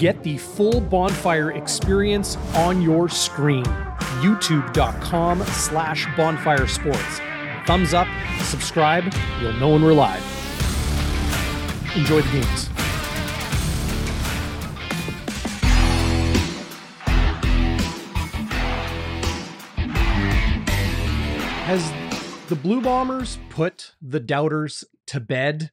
get the full Bonfire experience on your screen. YouTube.com/Bonfire Sports. Thumbs up, subscribe, you'll know when we're live. Enjoy the games. Has the Blue Bombers put the doubters to bed?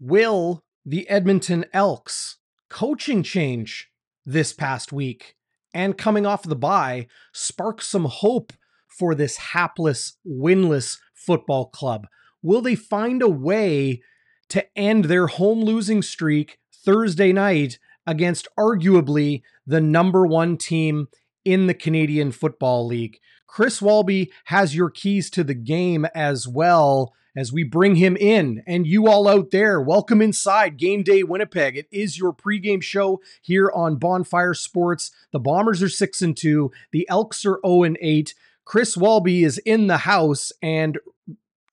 Will the Edmonton Elks coaching change this past week and coming off the bye spark some hope for this hapless, winless football club? Will they find a way to end their home losing streak Thursday night against arguably the number one team in the Canadian Football League? Chris Walby has your keys to the game as well as we bring him in. And you all out there, welcome inside Game Day Winnipeg. It is your pregame show here on Bonfire Sports. The Bombers are 6-2. The Elks are 0-8. Chris Walby is in the house. And,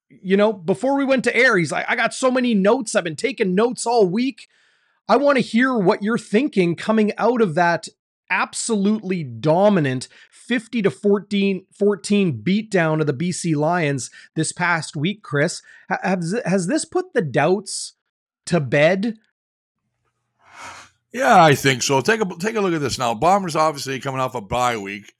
you know, before we went to air, he's like, I got so many notes. I've been taking notes all week. I want to hear what you're thinking coming out of that absolutely dominant 50-14 beatdown of the BC Lions this past week. Chris, has this put the doubts to bed? Yeah, I think so. Take a look at this now. Bombers obviously coming off a bye week.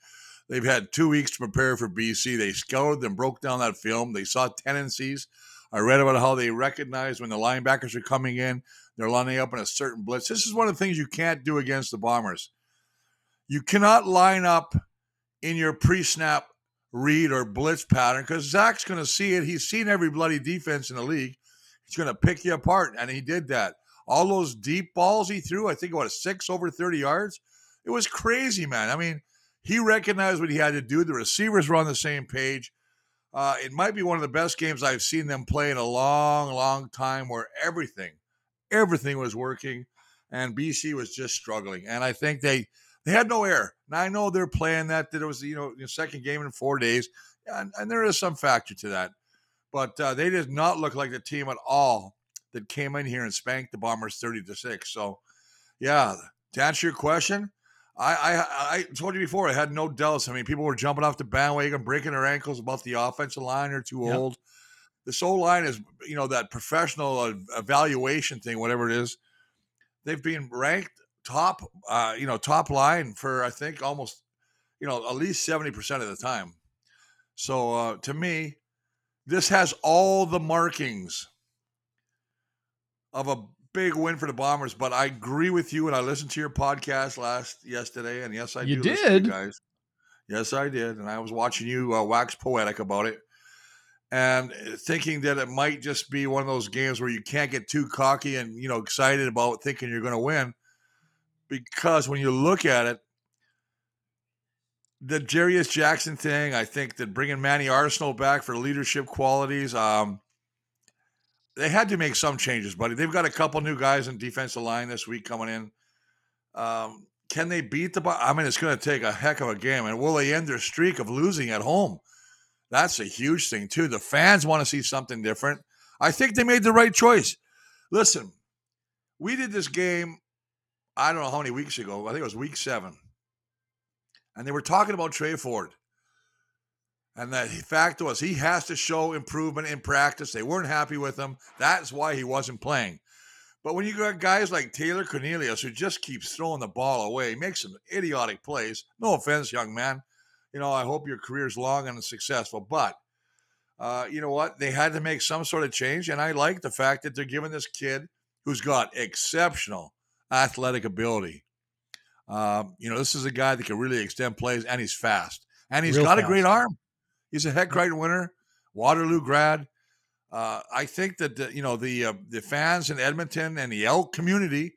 They've had 2 weeks to prepare for BC. They scouted and broke down that film. They saw tendencies. I read about how they recognize when the linebackers are coming in. They're lining up in a certain blitz. This is one of the things you can't do against the Bombers. You cannot line up in your pre-snap read or blitz pattern because Zach's going to see it. He's seen every bloody defense in the league. He's going to pick you apart, and he did that. All those deep balls he threw, I think about 6 over 30 yards. It was crazy, man. I mean, he recognized what he had to do. The receivers were on the same page. It might be one of the best games I've seen them play in a long, long time where everything was working, and BC was just struggling. And I think they had no air. Now, I know they're playing that it was, the second game in 4 days, and there is some factor to that. But they did not look like the team at all that came in here and spanked the Bombers 30-6. So, yeah, to answer your question, I told you before, I had no doubts. I mean, people were jumping off the bandwagon, breaking their ankles about the offensive line. They're too old. This old line is, that professional evaluation thing, whatever it is. They've been ranked top line for, I think, almost, at least 70% of the time. So to me, this has all the markings of a big win for the Bombers. But I agree with you, and I listened to your podcast yesterday, and yes, I do listen to you guys. Yes, I did, and I was watching you wax poetic about it and thinking that it might just be one of those games where you can't get too cocky and excited about thinking you're going to win. Because when you look at it, the Jarius Jackson thing, I think that bringing Manny Arceneaux back for leadership qualities, they had to make some changes, buddy. They've got a couple new guys in defensive line this week coming in. Can they beat the Bombers? I mean, it's going to take a heck of a game. And will they end their streak of losing at home? That's a huge thing, too. The fans want to see something different. I think they made the right choice. Listen, we did this game, I don't know how many weeks ago. I think it was week 7. And they were talking about Tre Ford. And the fact was he has to show improvement in practice. They weren't happy with him. That's why he wasn't playing. But when you got guys like Taylor Cornelius who just keeps throwing the ball away, makes some idiotic plays. No offense, young man. I hope your career's long and successful. But you know what? They had to make some sort of change. And I like the fact that they're giving this kid who's got exceptional athletic ability. This is a guy that can really extend plays, and he's fast, and he's got a great arm. He's a Heck Right winner, Waterloo grad. I think that the fans in Edmonton and the Elk community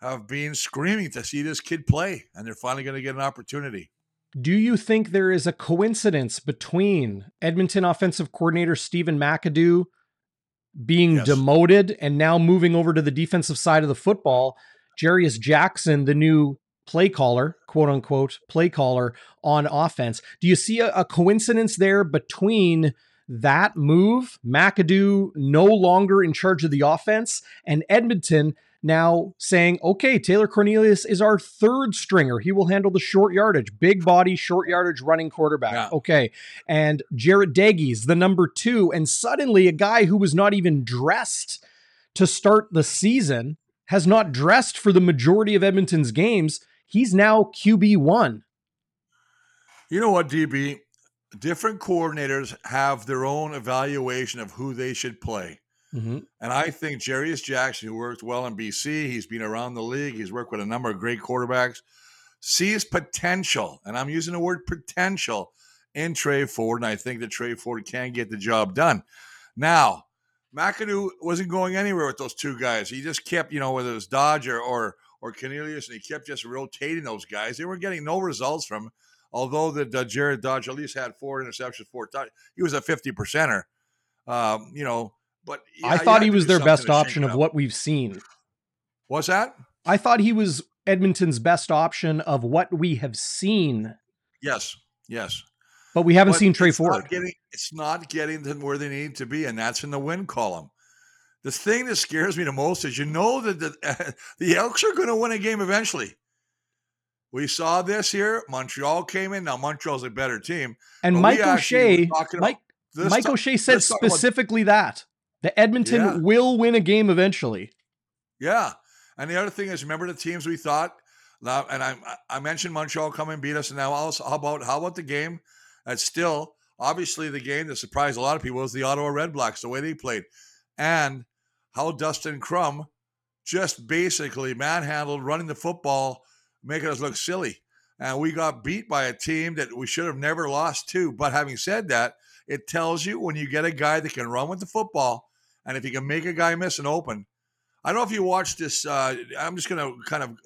have been screaming to see this kid play, and they're finally going to get an opportunity. Do you think there is a coincidence between Edmonton offensive coordinator Stephen McAdoo being demoted and now moving over to the defensive side of the football, Jarius Jackson, the new play caller, quote unquote, play caller on offense? Do you see a coincidence there between that move, McAdoo no longer in charge of the offense, and Edmonton now saying, okay, Taylor Cornelius is our third stringer. He will handle the short yardage, big body, short yardage, running quarterback. Yeah. Okay. And Jarrett Daggy's the number two. And suddenly a guy who was not even dressed to start the season, has not dressed for the majority of Edmonton's games. He's now QB1. You know what, DB? Different coordinators have their own evaluation of who they should play. Mm-hmm. And I think Jarius Jackson, who worked well in BC, he's been around the league, he's worked with a number of great quarterbacks, sees potential, and I'm using the word potential, in Tre Ford, and I think that Tre Ford can get the job done. Now, McAdoo wasn't going anywhere with those two guys. He just kept, you know, whether it was Dodge or Cornelius, and he kept just rotating those guys. They were getting no results from him, although that Jared Dodge at least had four interceptions, four touchdowns. He was a 50%er, you know. But yeah, I thought he was their best option of what we've seen. What's that? I thought he was Edmonton's best option of what we have seen. Yes, yes. But we haven't seen Tre Ford. It's not getting them where they need to be, and that's in the win column. The thing that scares me the most is you know that the Elks are going to win a game eventually. We saw this here. Montreal came in. Now, Montreal's a better team. And Mike O'Shea said specifically that the Edmonton will win a game eventually. Yeah. And the other thing is, remember the teams we thought, and I mentioned Montreal come and beat us, and now also, how about the game? That's still, obviously, the game that surprised a lot of people was the Ottawa Redblacks, the way they played, and how Dustin Crum just basically manhandled running the football, making us look silly. And we got beat by a team that we should have never lost to. But having said that, it tells you when you get a guy that can run with the football, and if you can make a guy miss an open. I don't know if you watched this. I'm just going to kind of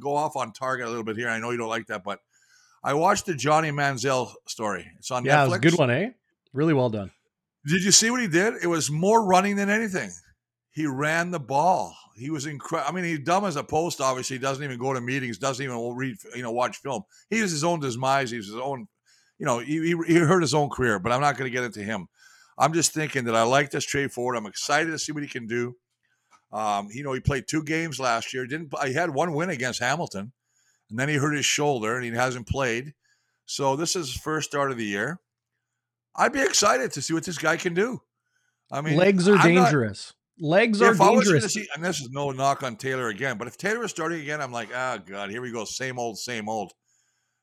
go off on target a little bit here. I know you don't like that, but I watched the Johnny Manziel story. It's on Netflix. Yeah, it was a good one, eh? Really well done. Did you see what he did? It was more running than anything. He ran the ball. He was incredible. I mean, he's dumb as a post, obviously. He doesn't even go to meetings, doesn't even read, you know, watch film. He was his own demise. He was his own, you know, he hurt his own career, but I'm not going to get into him. I'm just thinking that I like this Tre Ford. I'm excited to see what he can do. You know, he played 2 games last year. He had 1 win against Hamilton. And then he hurt his shoulder, and he hasn't played. So this is his first start of the year. I'd be excited to see what this guy can do. I mean, legs are dangerous. And this is no knock on Taylor again, but if Taylor is starting again, I'm like, oh, God, here we go, same old, same old.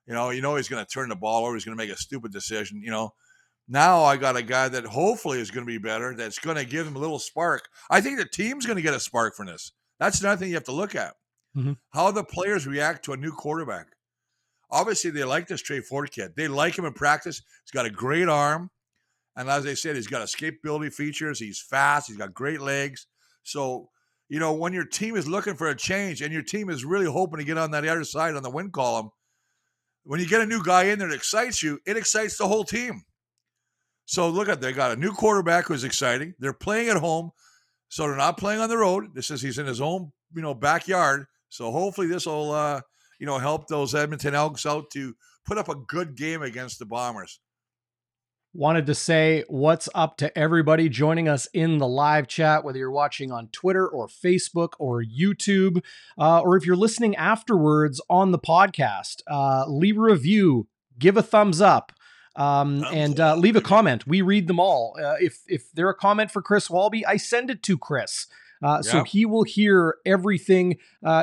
You know he's going to turn the ball over. He's going to make a stupid decision, you know. Now I got a guy that hopefully is going to be better, that's going to give him a little spark. I think the team's going to get a spark from this. That's another thing you have to look at. Mm-hmm. How the players react to a new quarterback. Obviously, they like this Tre Ford kid. They like him in practice. He's got a great arm. And as I said, he's got escapability features. He's fast. He's got great legs. So, you know, when your team is looking for a change and your team is really hoping to get on that other side on the win column, when you get a new guy in there that excites you, it excites the whole team. So look at, they got a new quarterback who's exciting. They're playing at home. So they're not playing on the road. This is, he's in his own, you know, backyard. So hopefully this will, you know, help those Edmonton Elks out to put up a good game against the Bombers. Wanted to say what's up to everybody joining us in the live chat, whether you're watching on Twitter or Facebook or YouTube, or if you're listening afterwards on the podcast, leave a review, give a thumbs up. And leave a comment. We read them all. If they're a comment for Chris Walby, I send it to Chris. So he will hear everything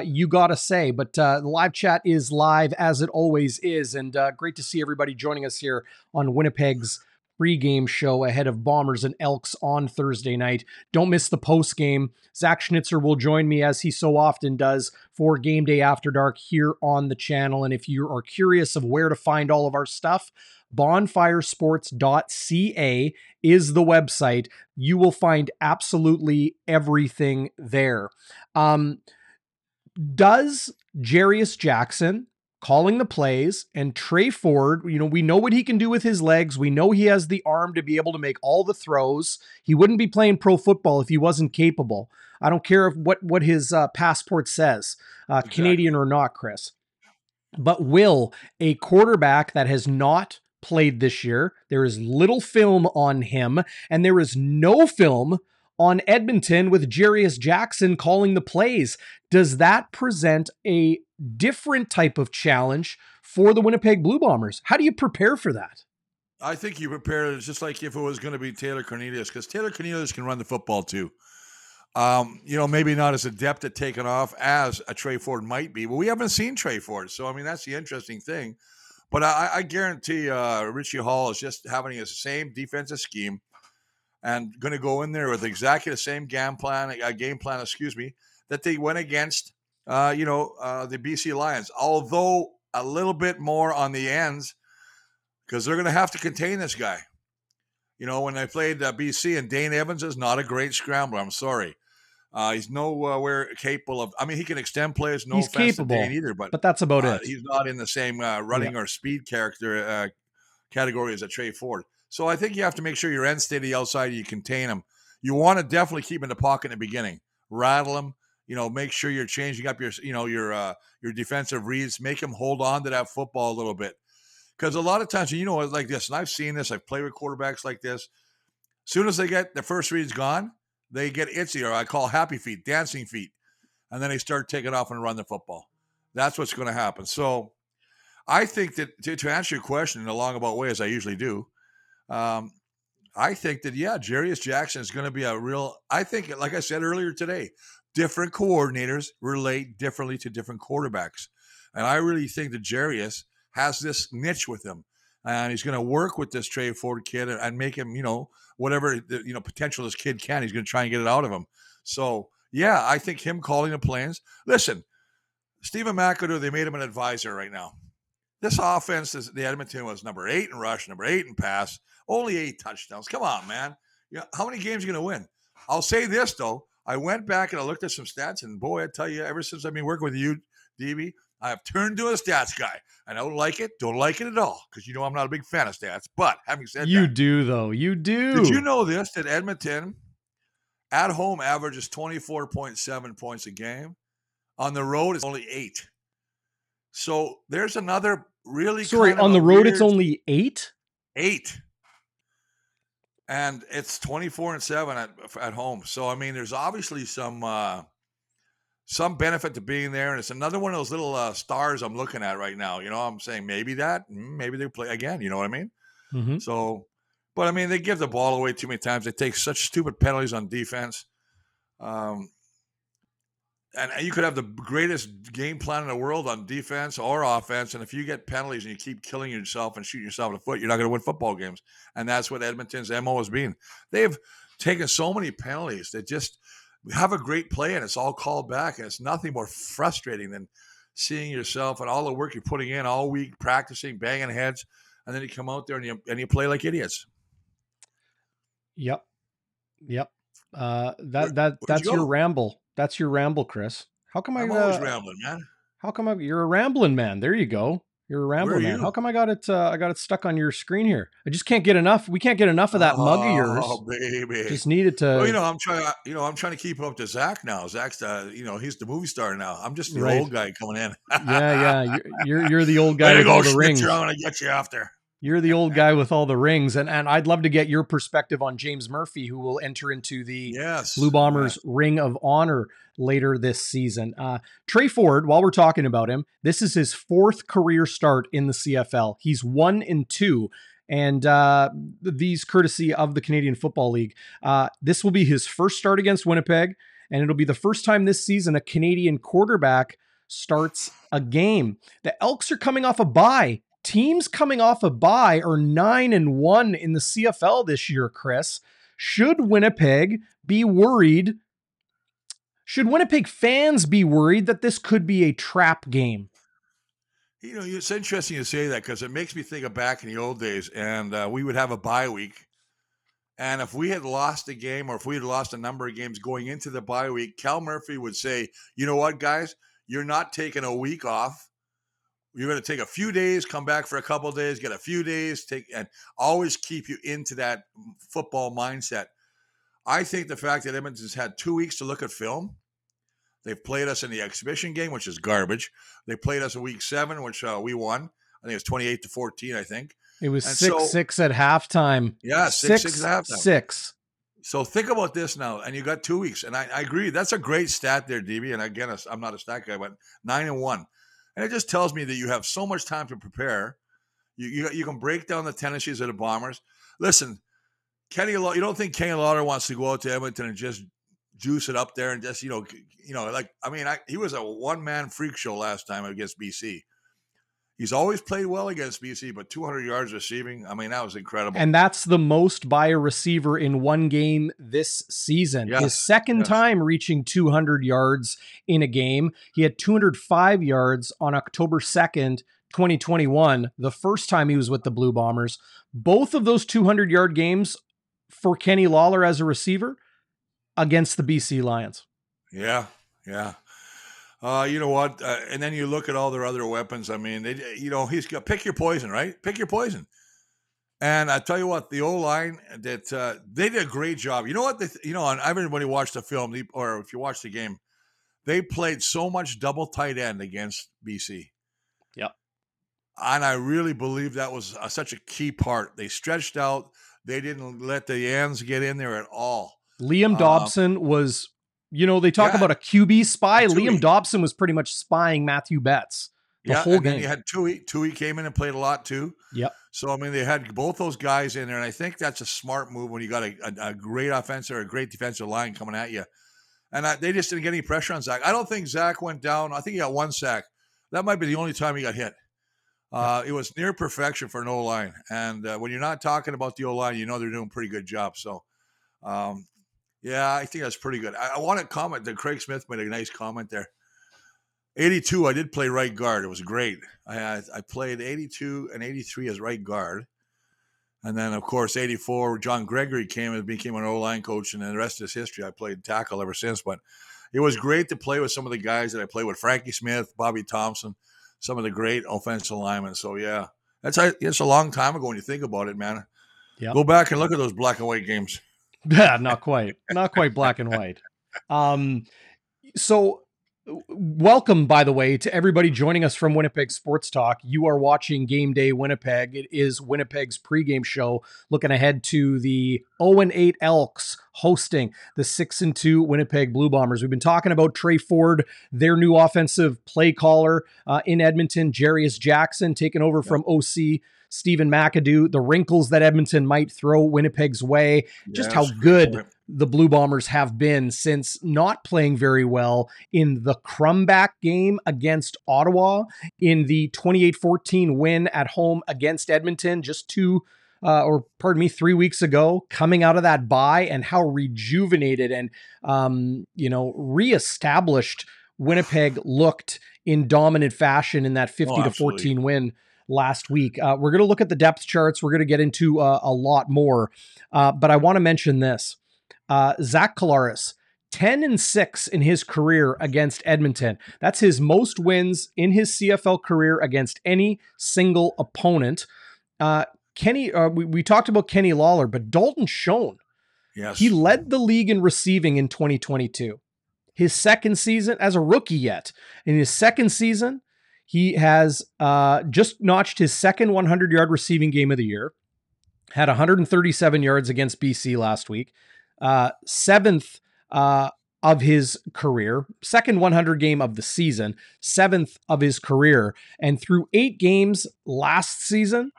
you got to say. But the live chat is live as it always is. And great to see everybody joining us here on Winnipeg's pregame show ahead of Bombers and Elks on Thursday night. Don't miss the postgame. Zach Schnitzer will join me as he so often does for Game Day After Dark here on the channel. And if you are curious of where to find all of our stuff, bonfiresports.ca is the website. You will find absolutely everything there. Does Jarius Jackson calling the plays and Tre Ford, you know, we know what he can do with his legs. We know he has the arm to be able to make all the throws. He wouldn't be playing pro football if he wasn't capable. I don't care what his passport says, exactly. Canadian or not, Chris. But will a quarterback that has not played this year, there is little film on him, and there is no film on Edmonton with Jarius Jackson calling the plays. Does that present a different type of challenge for the Winnipeg Blue Bombers? How do you prepare for that? I think you prepare it just like if it was going to be Taylor Cornelius, because Taylor Cornelius can run the football too. You know, maybe not as adept at taking off as a Tre Ford might be, but we haven't seen Tre Ford. So, I mean, that's the interesting thing. But I guarantee Richie Hall is just having the same defensive scheme and going to go in there with exactly the same game plan, that they went against, the BC Lions, although a little bit more on the ends because they're going to have to contain this guy. You know, when they played BC, and Dane Evans is not a great scrambler. I'm sorry. He's nowhere capable of. I mean, he can extend plays. No offense to Dane either, but that's about it. He's not in the same running or speed character category as a Tre Ford. So I think you have to make sure your end state of the outside, you contain him. You want to definitely keep him in the pocket in the beginning, rattle him. You know, make sure you're changing up your defensive reads. Make him hold on to that football a little bit, because a lot of times, you know, like this, and I've seen this. I've played with quarterbacks like this. As soon as they get the first reads gone, they get itchy, or I call happy feet, dancing feet. And then they start taking off and run the football. That's what's going to happen. So I think that to answer your question in a long-about way, as I usually do, I think that, Jarius Jackson is going to be a real, I think, like I said earlier today, different coordinators relate differently to different quarterbacks. And I really think that Jarius has this niche with him. And he's going to work with this Tre Ford kid and make him, whatever potential this kid can, he's going to try and get it out of him. So, I think him calling the plays. Listen, Stephen McAdoo, they made him an advisor right now. This offense, the Edmonton was number 8 in rush, number 8 in pass, only 8 touchdowns. Come on, man. How many games are you going to win? I'll say this, though. I went back and I looked at some stats, and boy, I tell you, ever since I've been working with you, DB, I have turned to a stats guy. I don't like it. Don't like it at all. Because I'm not a big fan of stats. But having said that. You do, though. You do. Did you know this? That Edmonton at home averages 24.7 points a game. On the road, it's only 8. So there's another really. Sorry, on the road, it's only 8? 8. And it's 24-7 at home. So, I mean, there's obviously some benefit to being there, and it's another one of those little stars I'm looking at right now. You know, I'm saying maybe they play again. You know what I mean? Mm-hmm. So, but I mean, they give the ball away too many times. They take such stupid penalties on defense. And you could have the greatest game plan in the world on defense or offense, and if you get penalties and you keep killing yourself and shooting yourself in the foot, you're not going to win football games. And that's what Edmonton's MO has been. They've taken so many penalties that just have a great play and it's all called back, and it's nothing more frustrating than seeing yourself and all the work you're putting in all week, practicing, banging heads, and then you come out there and you play like idiots. Yep. That's your ramble. That's your ramble, Chris. How come I'm always rambling, man? How come you're a rambling man? There you go. You're a rambling man. How come I got it stuck on your screen here? I just can't get enough. We can't get enough of that mug of yours. Oh, baby. Just needed to. Well, I'm trying to keep up to Zach now. Zach's, he's the movie star now. I'm just the old guy coming in. Yeah. You're the old guy with all the rings. I'm gonna get you after. You're the old guy with all the rings, and I'd love to get your perspective on James Murphy, who will enter into the Blue Bombers Ring of Honor later this season. Tre Ford, while we're talking about him, this is his 4th career start in the CFL. He's 1-2, and these courtesy of the Canadian Football League. This will be his first start against Winnipeg, and it'll be the first time this season a Canadian quarterback starts a game. The Elks are coming off a bye. Teams coming off a bye are 9-1 in the CFL this year, Chris. Should Winnipeg be worried? Should Winnipeg fans be worried that this could be a trap game? You know, it's interesting you say that because it makes me think of back in the old days, and we would have a bye week. And if we had lost a game, or if we had lost a number of games going into the bye week, Cal Murphy would say, you know what, guys, you're not taking a week off. You're going to take a few days, come back for a couple of days, get a few days, and always keep you into that football mindset. I think the fact that Edmonton's had 2 weeks to look at film, they've played us in the exhibition game, which is garbage. They played us in week 7, which we won. I think it was 28-14, I think. It was 6-6 at halftime. Yeah, 6-6 at halftime. So think about this now, and you got 2 weeks. And I agree, that's a great stat there, DB. And again, I'm not a stat guy, but 9-1. And it just tells me that you have so much time to prepare. You can break down the tendencies of the Bombers. Listen, you don't think Kenny Lawler wants to go out to Edmonton and just juice it up there and just, he was a one-man freak show last time against BC. He's always played well against BC, but 200 yards receiving, that was incredible. And that's the most by a receiver in one game this season. Yes. His second time reaching 200 yards in a game. He had 205 yards on October 2nd, 2021, the first time he was with the Blue Bombers. Both of those 200-yard games for Kenny Lawler as a receiver against the BC Lions. Yeah. You know what? And then you look at all their other weapons. He's got pick your poison, right? Pick your poison. And I tell you what, the O-line, that they did a great job. You know what? And everybody watched the film, or if you watch the game, they played so much double tight end against BC. Yep. And I really believe that was such a key part. They stretched out. They didn't let the ends get in there at all. Liam Dobson was... they talk about a QB spy. Liam Dobson was pretty much spying Matthew Betts the whole game. Then you had Tui. Tui came in and played a lot too. Yep. So, they had both those guys in there, and I think that's a smart move when you got a great offensive or a great defensive line coming at you. And they just didn't get any pressure on Zach. I don't think Zach went down. I think he got one sack. That might be the only time he got hit. It was near perfection for an O-line. And when you're not talking about the O-line, they're doing a pretty good job. So, yeah, I think that's pretty good. I want to comment that Craig Smith made a nice comment there. 82, I did play right guard. It was great. I played 82 and 83 as right guard. And then, of course, 84, John Gregory came and became an O-line coach, and the rest is history. I played tackle ever since. But it was great to play with some of the guys that I played with, Frankie Smith, Bobby Thompson, some of the great offensive linemen. So, yeah, it's a long time ago when you think about it, man. Yep. Go back and look at those black and white games. Yeah, not quite black and white. So welcome, by the way, to everybody joining us from Winnipeg Sports Talk. You are watching Game Day Winnipeg. It is Winnipeg's pregame show, looking ahead to the 0-8 Elks hosting the 6-2 Winnipeg Blue Bombers. We've been talking about Tre Ford, their new offensive play caller in Edmonton, Jarius Jackson taking over from OC Stephen McAdoo, the wrinkles that Edmonton might throw Winnipeg's way, just how good the Blue Bombers have been since not playing very well in the comeback game against Ottawa, in the 28-14 win at home against Edmonton just 3 weeks ago, coming out of that bye, and how rejuvenated and, reestablished Winnipeg looked in dominant fashion in that 50-14 win last week. We're going to look at the depth charts. We're going to get into a lot more, but I want to mention this. Zach Collaros, 10-6 in his career against Edmonton. That's his most wins in his CFL career against any single opponent. We talked about Kenny Lawler, but Dalton Schoen, he led the league in receiving in 2022. His second season as a rookie yet. In his second season, he has just notched his second 100-yard receiving game of the year, had 137 yards against BC last week, seventh of his career, second 100 game of the season, seventh of his career. And through 8 games last season,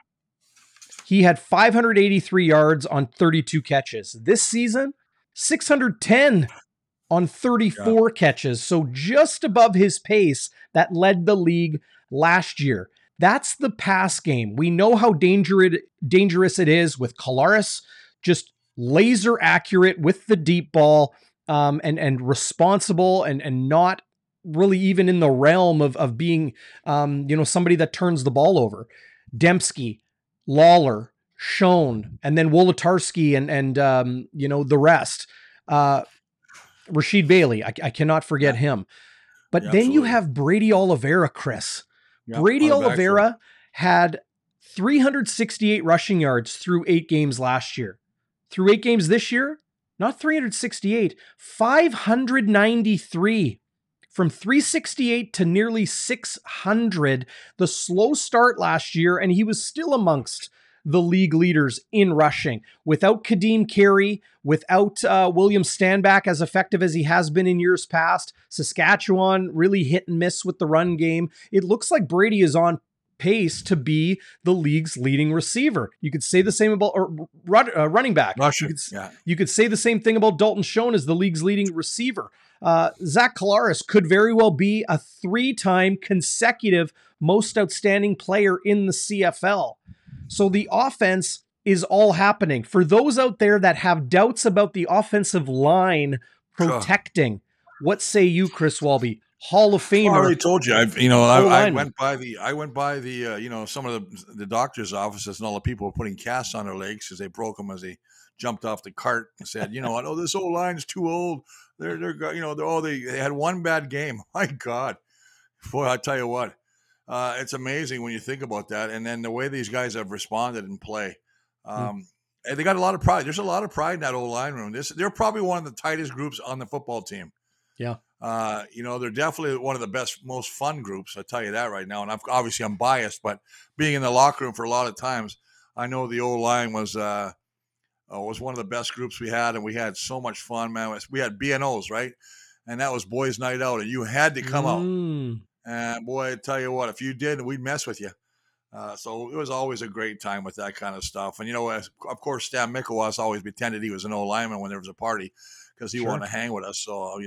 he had 583 yards on 32 catches. This season, 610 on 34 catches. So just above his pace that led the league last year. That's the pass game. We know how dangerous it is with Collaros, just laser accurate with the deep ball, and responsible and not really even in the realm of being, somebody that turns the ball over. Demski, Lawler, Schoen, and then Wolotarski and the rest, Rashid Bailey. I cannot forget him. But then you have Brady Oliveira, Chris. Yeah, Brady Oliveira had 368 rushing yards through 8 games last year. Through 8 games this year, not 368, 593. From 368 to nearly 600, the slow start last year, and he was still amongst the league leaders in rushing. Without Kadeem Carey, without William Standback as effective as he has been in years past, Saskatchewan really hit and miss with the run game. It looks like Brady is on pace to be the league's leading receiver. You could say the same about running back. You could say the same thing about Dalton Schoen as the league's leading receiver. Zach Collaros could very well be a three-time consecutive most outstanding player in the CFL. So the offense is all happening. For those out there that have doubts about the offensive line protecting, what say you, Chris Walby? Hall of Famer. I already told you. I went by the some of the doctor's offices, and all the people were putting casts on their legs because they broke them as they jumped off the cart and said, you know what? Oh, this old line's too old. They had one bad game. My God, boy, I tell you what, it's amazing when you think about that, and then the way these guys have responded and play. And they got a lot of pride. There's a lot of pride in that old line room. They're probably one of the tightest groups on the football team. Yeah. They're definitely one of the best, most fun groups. I tell you that right now. And I'm biased, but being in the locker room for a lot of times, I know the old line was one of the best groups we had. And we had so much fun, man. We had B&Os, right? And that was boys night out, and you had to come out. And boy, I tell you what, if you did, we'd mess with you. So it was always a great time with that kind of stuff. And, of course, Stan Mikołaj always pretended he was an old lineman when there was a party because he wanted to hang with us. So,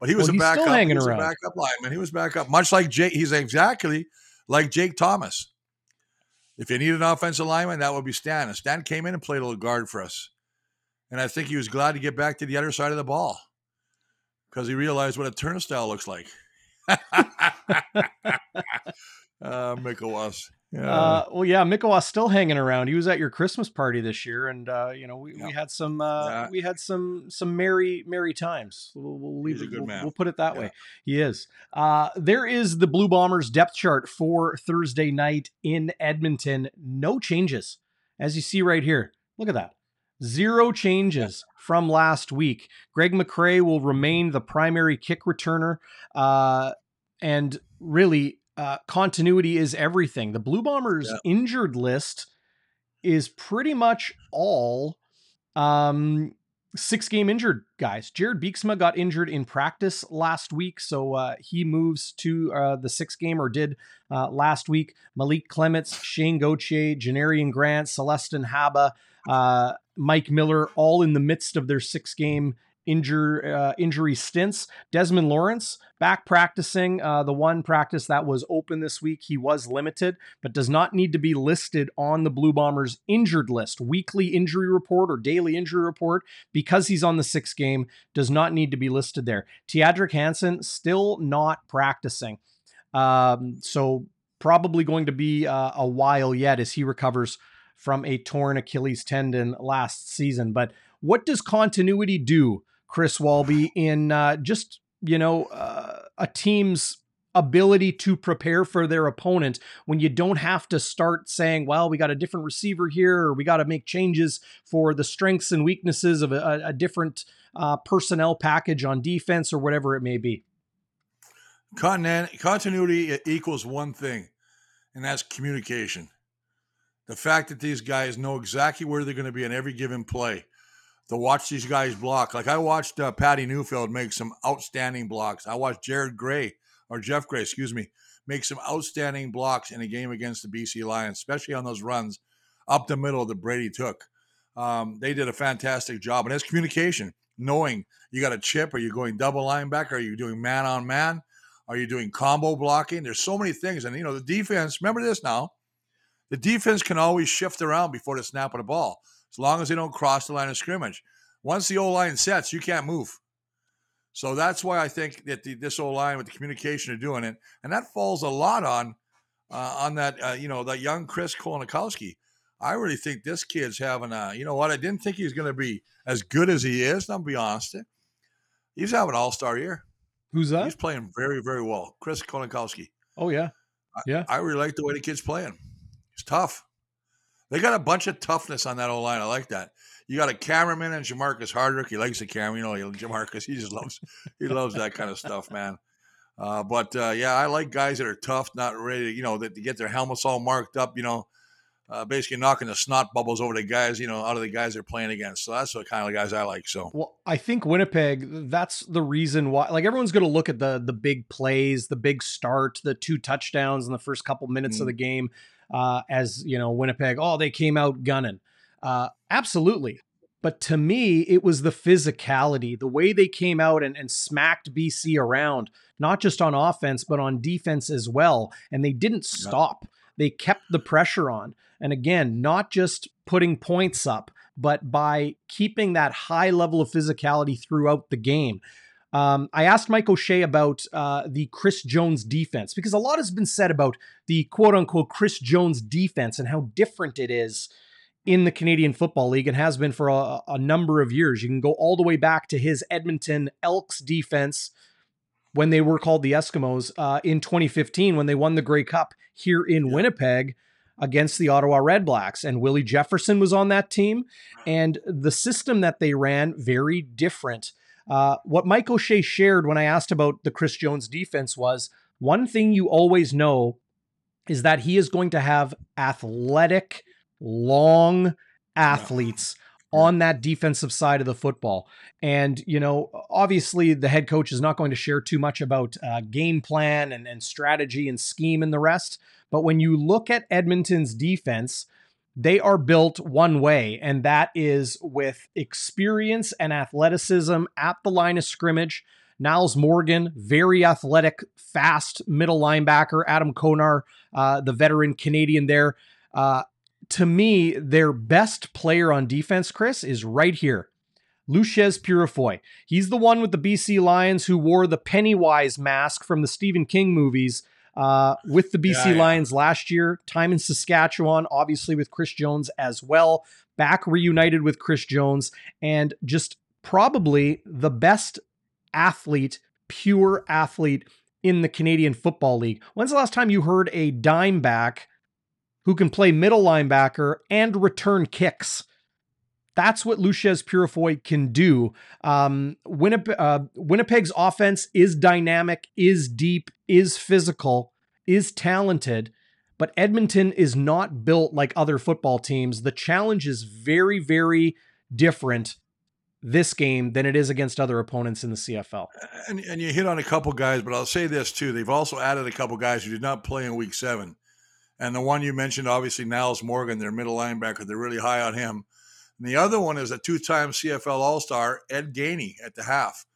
but he was a backup. He was a backup lineman. He was backup, much like Jake. He's exactly like Jake Thomas. If you need an offensive lineman, that would be Stan. And Stan came in and played a little guard for us. And I think he was glad to get back to the other side of the ball because he realized what a turnstile looks like. Mikołaj. Yeah. Mikołaj still hanging around. He was at your Christmas party this year, and we had some merry times. We'll leave it. We'll put it that way. He is. There is the Blue Bombers depth chart for Thursday night in Edmonton. No changes, as you see right here. Look at that. Zero changes from last week. Greg McRae will remain the primary kick returner, and really. Continuity is everything. The Blue Bombers injured list is pretty much all 6-game injured guys. Jared Beeksma got injured in practice last week, so he moves to the 6-game, or did last week. Malik Clements, Shane Gauthier, Janarian Grant, Celestin Haba, Mike Miller, all in the midst of their 6-game injury stints. Desmond Lawrence back practicing. The one practice that was open this week, he was limited, but does not need to be listed on the Blue Bombers injured list. Weekly injury report or daily injury report, because he's on the 6-game, does not need to be listed there. Teodric Hansen still not practicing. So probably going to be a while yet as he recovers from a torn Achilles tendon last season. But what does continuity do, Chris Walby, in a team's ability to prepare for their opponent when you don't have to start saying, well, we got a different receiver here, or we got to make changes for the strengths and weaknesses of a different personnel package on defense or whatever it may be? Continuity equals one thing, and that's communication. The fact that these guys know exactly where they're going to be in every given play. To watch these guys block. Like I watched Patty Newfield make some outstanding blocks. I watched Jeff Gray, make some outstanding blocks in a game against the BC Lions, especially on those runs up the middle that Brady took. They did a fantastic job. And that's communication, knowing you got a chip. Are you going double linebacker? Are you doing man on man? Are you doing combo blocking? There's so many things. And, the defense, remember this now, the defense can always shift around before the snap of the ball, as long as they don't cross the line of scrimmage. Once the O-line sets, you can't move. So that's why I think that this O-line with the communication are doing it. And that falls a lot on that, that young Chris Kolankowski. I really think this kid's having I didn't think he was going to be as good as he is. I'm going to be honest. He's having an all-star year. Who's that? He's playing very, very well. Chris Kolankowski. Oh, yeah. Yeah. I really like the way the kid's playing. He's tough. They got a bunch of toughness on that old line. I like that. You got a cameraman and Jamarcus Hardrick. He likes the camera. Jamarcus, he just loves that kind of stuff, man. I like guys that are tough, not ready to, that they get their helmets all marked up, basically knocking the snot bubbles over the guys, you know, out of the guys they're playing against. So that's the kind of guys I like. So, well, I think Winnipeg, that's the reason why, like, everyone's going to look at the big plays, the big start, the two touchdowns in the first couple minutes of the game, as, you know, Winnipeg, oh, they came out gunning. Absolutely. But to me, it was the physicality, the way they came out and smacked BC around, not just on offense, but on defense as well. And they didn't stop. They kept the pressure on. And again, not just putting points up, but by keeping that high level of physicality throughout the game. I asked Mike O'Shea about the Chris Jones defense, because a lot has been said about the quote unquote Chris Jones defense and how different it is in the Canadian Football League, and has been for a number of years. You can go all the way back to his Edmonton Elks defense when they were called the Eskimos in 2015, when they won the Grey Cup here in Winnipeg against the Ottawa Redblacks. And Willie Jefferson was on that team, and the system that they ran, very different. What Mike O'Shea shared when I asked about the Chris Jones defense was, one thing you always know is that he is going to have athletic, long athletes on that defensive side of the football. And, you know, obviously the head coach is not going to share too much about game plan and strategy and scheme and the rest. But when you look at Edmonton's defense, they are built one way, and that is with experience and athleticism at the line of scrimmage. Niles Morgan, very athletic, fast middle linebacker. Adam Konar, the veteran Canadian there. To me, their best player on defense, Chris, is right here. Luchez Purifoy. He's the one with the BC Lions who wore the Pennywise mask from the Stephen King movies with the BC Lions last year. Time in Saskatchewan, obviously with Chris Jones as well. Back reunited with Chris Jones. And just probably the best athlete, pure athlete in the Canadian Football League. When's the last time you heard a dime back who can play middle linebacker and return kicks? That's what Luchez Purifoy can do. Winnipeg's offense is dynamic, is deep, is physical, is talented, but Edmonton is not built like other football teams. The challenge is very, very different this game than it is against other opponents in the CFL. And you hit on a couple guys, but I'll say this too. They've also added a couple guys who did not play in week 7. And the one you mentioned, obviously, Niles Morgan, their middle linebacker. They're really high on him. And the other one is a two-time CFL All-Star, Ed Gainey, at the half.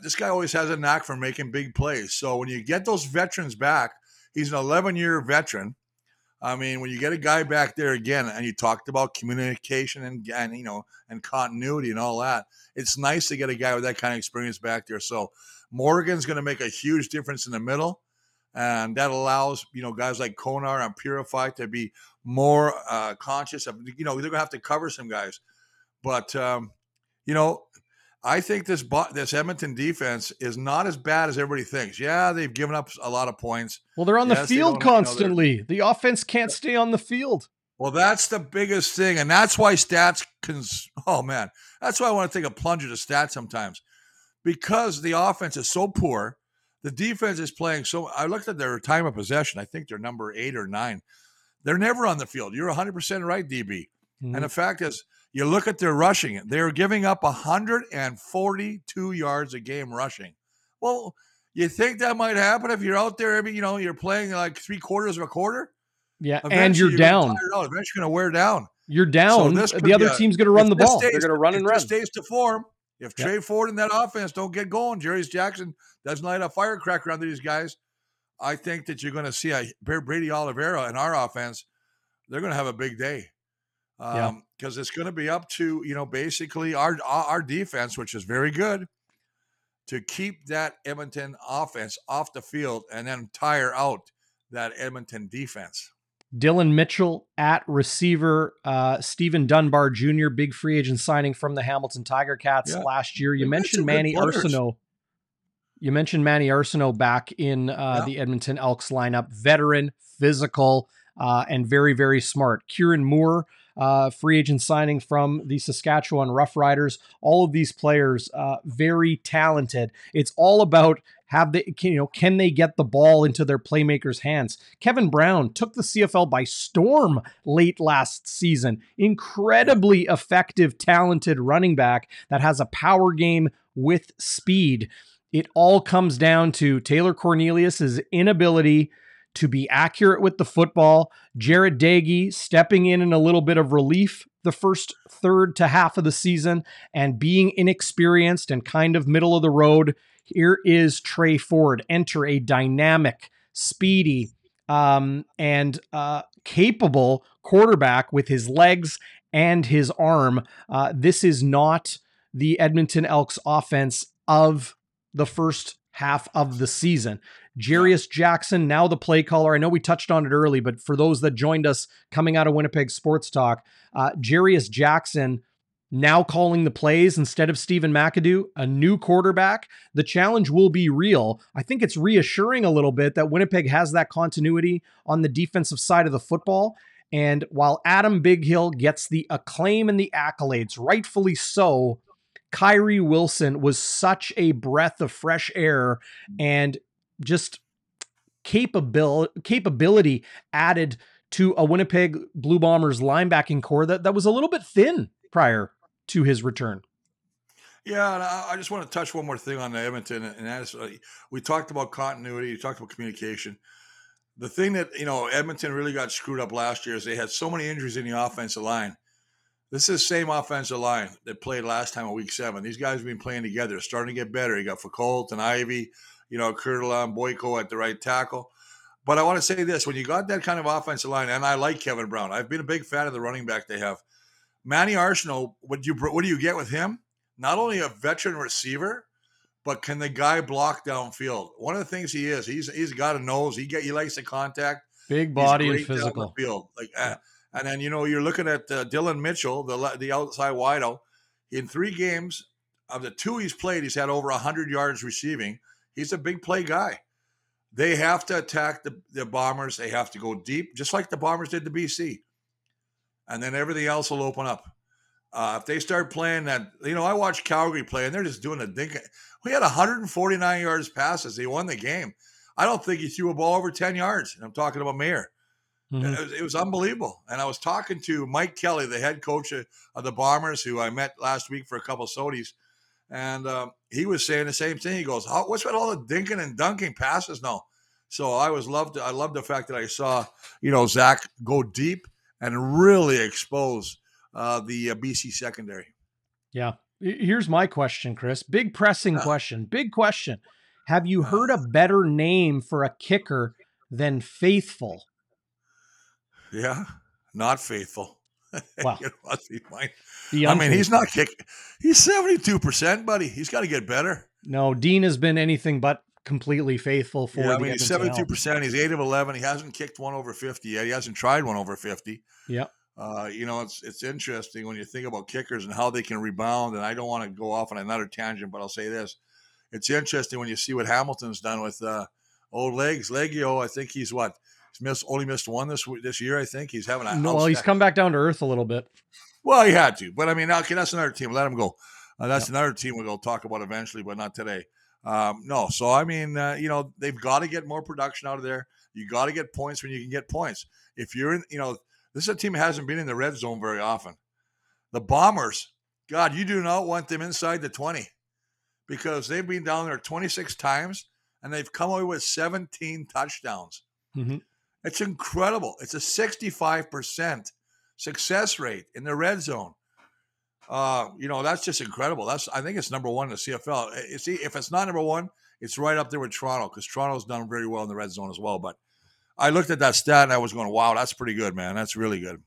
This guy always has a knack for making big plays. So when you get those veterans back, he's an 11-year veteran. I mean, when you get a guy back there again, and you talked about communication and you know, and continuity and all that, it's nice to get a guy with that kind of experience back there. So Morgan's going to make a huge difference in the middle. And that allows, you know, guys like Konar and Purifoy to be more conscious of, you know, they're going to have to cover some guys. But, you know, I think this Edmonton defense is not as bad as everybody thinks. Yeah, they've given up a lot of points. Well, they're on the field constantly. The offense can't stay on the field. Well, that's the biggest thing. And that's why stats can – oh, man. That's why I want to take a plunger to stats sometimes, because the offense is so poor. The defense is playing so – I looked at their time of possession. I think they're number 8 or 9. They're never on the field. You're 100% right, DB. Mm-hmm. And the fact is, you look at their rushing. They're giving up 142 yards a game rushing. Well, you think that might happen if you're out there, every, you know, you're playing like 3/4 of a quarter? Yeah, eventually, and you're down. Eventually you're going to wear down. You're down. So the other team's going to run the ball. They're going to run and run. It stays to form. If Tre Ford and that offense don't get going, Jarius Jackson doesn't light a firecracker under these guys, I think that you're going to see Brady Oliveira in our offense. They're going to have a big day because it's going to be up to, you know, basically our defense, which is very good, to keep that Edmonton offense off the field and then tire out that Edmonton defense. Dylan Mitchell at receiver, Stephen Dunbar Jr., big free agent signing from the Hamilton Tiger Cats last year. You mentioned Manny Arceneaux. You mentioned Manny Arceneaux back in the Edmonton Elks lineup. Veteran, physical, and very, very smart. Kieran Moore, free agent signing from the Saskatchewan Roughriders. All of these players, very talented. It's all about have they, can they get the ball into their playmakers' hands? Kevin Brown took the CFL by storm late last season. Incredibly effective, talented running back that has a power game with speed. It all comes down to Taylor Cornelius's inability to be accurate with the football. Jared Dagey stepping in a little bit of relief the first third to half of the season and being inexperienced and kind of middle of the road. Here is Tre Ford. Enter a dynamic, speedy, and capable quarterback with his legs and his arm. This is not the Edmonton Elks offense of the first half of the season. Jarius Jackson, now the play caller. I know we touched on it early, but for those that joined us coming out of Winnipeg Sports Talk, Jarius Jackson now calling the plays instead of Stephen McAdoo, a new quarterback. The challenge will be real. I think it's reassuring a little bit that Winnipeg has that continuity on the defensive side of the football. And while Adam Big Hill gets the acclaim and the accolades, rightfully so, Kyrie Wilson was such a breath of fresh air and just capability added to a Winnipeg Blue Bombers linebacking core that was a little bit thin prior to his return. Yeah, and I just want to touch one more thing on Edmonton, and that is we talked about continuity, we talked about communication. The thing that Edmonton really got screwed up last year is they had so many injuries in the offensive line. This is the same offensive line that played last time in Week 7. These guys have been playing together. It's starting to get better. You got Foucault and Ivy, Kurtula and Boyko at the right tackle. But I want to say this. When you got that kind of offensive line, and I like Kevin Brown. I've been a big fan of the running back they have. Manny Arceneaux, what do you get with him? Not only a veteran receiver, but can the guy block downfield? One of the things he is, he's got a nose. He likes the contact. Big body and physical. And then, you're looking at Dylan Mitchell, the outside wideout. In 3 games, of the 2 he's played, he's had over 100 yards receiving. He's a big play guy. They have to attack the Bombers. They have to go deep, just like the Bombers did to BC. And then everything else will open up. If they start playing that, I watched Calgary play, and they're just doing a dink. We had 149 yards passes. They won the game. I don't think he threw a ball over 10 yards. And I'm talking about Mayer. Mm-hmm. It was unbelievable. And I was talking to Mike Kelly, the head coach of the Bombers, who I met last week for a couple of sodies. And he was saying the same thing. He goes, what's with all the dinking and dunking passes now? So I loved the fact that I saw, Zach go deep and really expose the BC secondary. Yeah. Here's my question, Chris. Big pressing question. Big question. Have you heard a better name for a kicker than Faithful? Yeah, not Faithful. Wow. He's not kicking. He's 72%, buddy. He's got to get better. No, Dean has been anything but completely faithful for the Edmonton. He's 72%. He's 8 of 11. He hasn't kicked one over 50 yet. He hasn't tried one over 50. Yeah. It's interesting when you think about kickers and how they can rebound. And I don't want to go off on another tangent, but I'll say this. It's interesting when you see what Hamilton's done with old legs. Leggio, I think he's what? He's only missed one this year, I think. He's having he's come back down to earth a little bit. Well, he had to. But, that's another team. Let him go. Another team we'll talk about eventually, but not today. They've got to get more production out of there. You got to get points when you can get points. If you're in, this is a team that hasn't been in the red zone very often. The Bombers, God, you do not want them inside the 20 because they've been down there 26 times, and they've come away with 17 touchdowns. Mm-hmm. It's incredible. It's a 65% success rate in the red zone. That's just incredible. I think it's number 1 in the CFL. If it's not number 1, it's right up there with Toronto because Toronto's done very well in the red zone as well. But I looked at that stat and I was going, wow, that's pretty good, man. That's really good.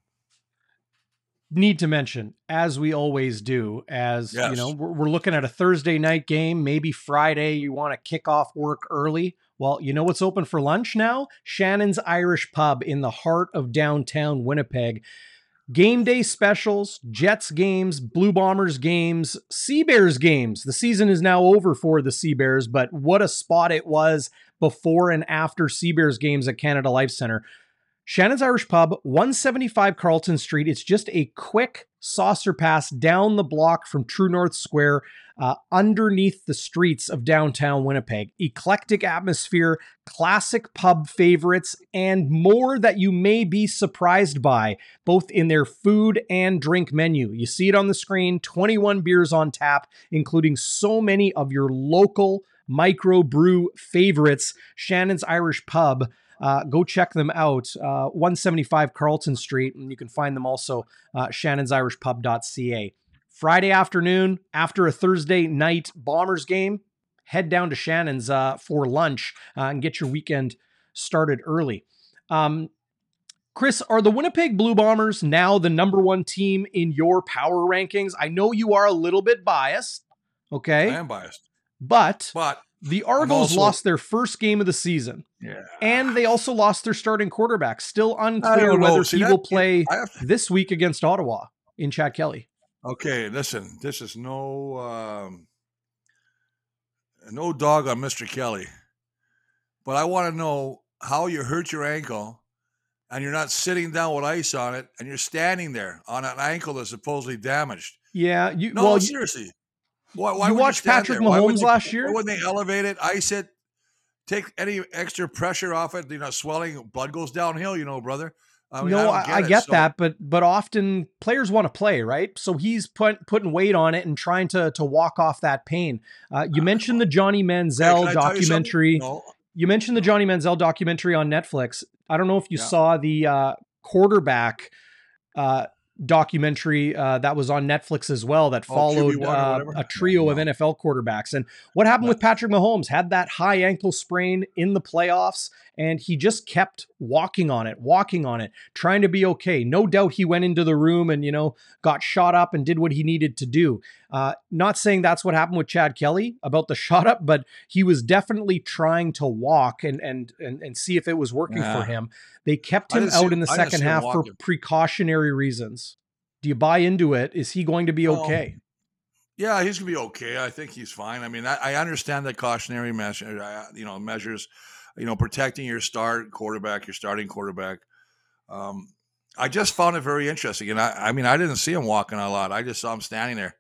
Need to mention, as we always do, we're looking at a Thursday night game, maybe Friday, you want to kick off work early. Well, you know what's open for lunch now? Shannon's Irish Pub in the heart of downtown Winnipeg. Game day specials, Jets games, Blue Bombers games, Sea Bears games. The season is now over for the Sea Bears, but what a spot it was before and after Sea Bears games at Canada Life Center. Shannon's Irish Pub, 175 Carlton Street. It's just a quick saucer pass down the block from True North Square, underneath the streets of downtown Winnipeg. Eclectic atmosphere, classic pub favorites, and more that you may be surprised by, both in their food and drink menu. You see it on the screen, 21 beers on tap, including so many of your local microbrew favorites. Shannon's Irish Pub. Go check them out, 175 Carlton Street, and you can find them also shannonsirishpub.ca. Friday afternoon, after a Thursday night Bombers game, head down to Shannon's for lunch and get your weekend started early. Chris, are the Winnipeg Blue Bombers now the #1 team in your power rankings? I know you are a little bit biased, okay? I am biased. But the Argos lost their first game of the season. Yeah. And they also lost their starting quarterback. Still unclear whether he will play this week against Ottawa in Chad Kelly. Okay, listen, this is no dog on Mr. Kelly. But I want to know how you hurt your ankle and you're not sitting down with ice on it and you're standing there on an ankle that's supposedly damaged. Yeah. Seriously. Why you watched Patrick Mahomes last year? Why wouldn't they elevate it, ice it, take any extra pressure off it? You know, swelling, blood goes downhill, you know, brother. I mean, I get that, but often players want to play, right? So he's putting weight on it and trying to walk off that pain. You mentioned the Johnny Manziel documentary. You mentioned the Johnny Manziel documentary on Netflix. I don't know if you saw the quarterback documentary that was on Netflix as well that followed a trio of NFL quarterbacks. And what happened with Patrick Mahomes? Had that high ankle sprain in the playoffs, and he just kept walking on it, trying to be okay. No doubt he went into the room and, you know, got shot up and did what he needed to do. Not saying that's what happened with Chad Kelly about the shot up, but he was definitely trying to walk and see if it was working for him. They kept him out in the second half for precautionary reasons. Do you buy into it? Is he going to be okay? Yeah, he's going to be okay. I think he's fine. I mean, I understand the cautionary measures, you know, protecting your starting quarterback. I just found it very interesting. And I mean, I didn't see him walking a lot. I just saw him standing there.